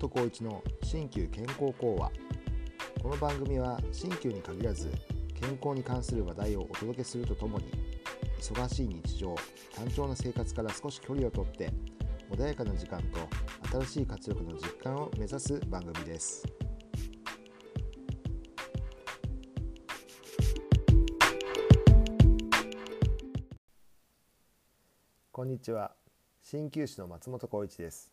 本浩一の鍼灸健康講話。この番組は鍼灸に限らず健康に関する話題をお届けするとともに、忙しい日常、単調な生活から少し距離をとって穏やかな時間と新しい活力の実感を目指す番組です。こんにちは、鍼灸師の松本浩一です。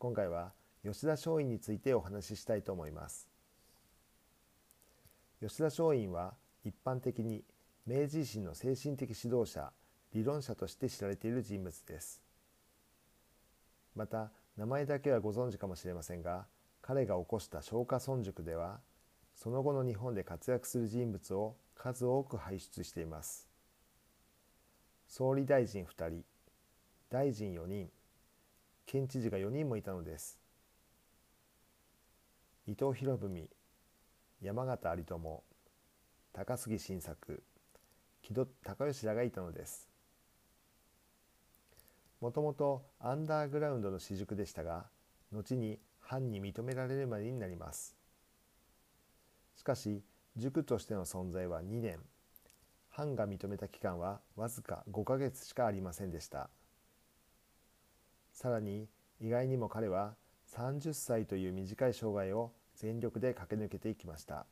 今回は吉田松陰についてお話ししたいと思います。吉田松陰は一般的に明治維新の精神的指導者、理論者として知られている人物です。また、名前だけはご存知かもしれませんが、彼が起こした松下村塾では、その後の日本で活躍する人物を数多く輩出しています。総理大臣2人、大臣4人、県知事が4人もいたのです。伊藤博文、山縣有朋、高杉晋作、木戸孝允らがいたのです。もともとアンダーグラウンドの私塾でしたが、後に藩に認められるまでになります。しかし、塾としての存在は2年、藩が認めた期間はわずか5ヶ月しかありませんでした。さらに、意外にも彼は30歳という短い生涯を全力で駆け抜けていきました。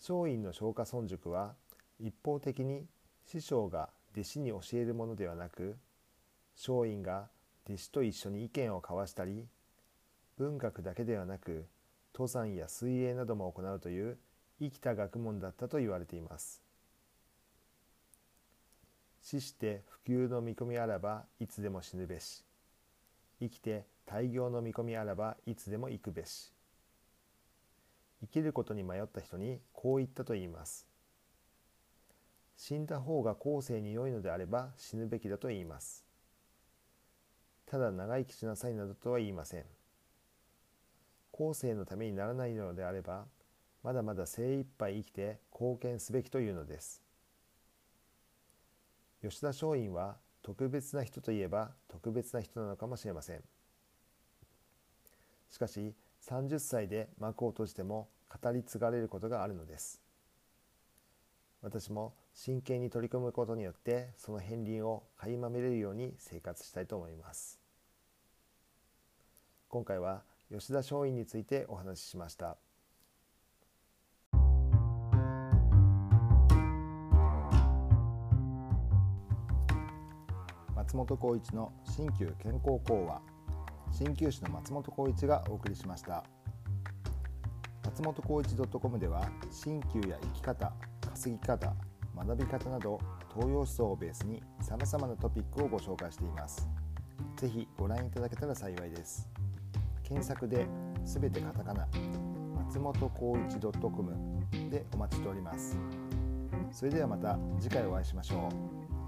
松陰の松下村塾は、一方的に師匠が弟子に教えるものではなく、松陰が弟子と一緒に意見を交わしたり、文学だけではなく登山や水泳なども行うという生きた学問だったと言われています。死して不朽の見込みあらばいつでも死ぬべし、生きて大業の見込みあらばいつでも行くべし。生きることに迷った人にこう言ったと言います。死んだ方が後世に良いのであれば死ぬべきだと言います。ただ長生きしなさいなどとは言いません。後世のためにならないのであれば、まだまだ精一杯生きて貢献すべきというのです。吉田松陰は特別な人といえば特別な人なのかもしれません。しかし、30歳で幕を閉じても語り継がれることがあるのです。私も真剣に取り組むことによって、その片鱗を垣間見れるように生活したいと思います。今回は吉田松陰についてお話ししました。松本浩一の鍼灸健康講話。鍼灸師の松本浩一がお送りしました。松本浩一 .com では、鍼灸や生き方、稼ぎ方、学び方など東洋思想をベースにさまざまなトピックをご紹介しています。ぜひご覧いただけたら幸いです。検索で、すべてカタカナ、松本浩一 .com でお待ちしております。それではまた次回お会いしましょう。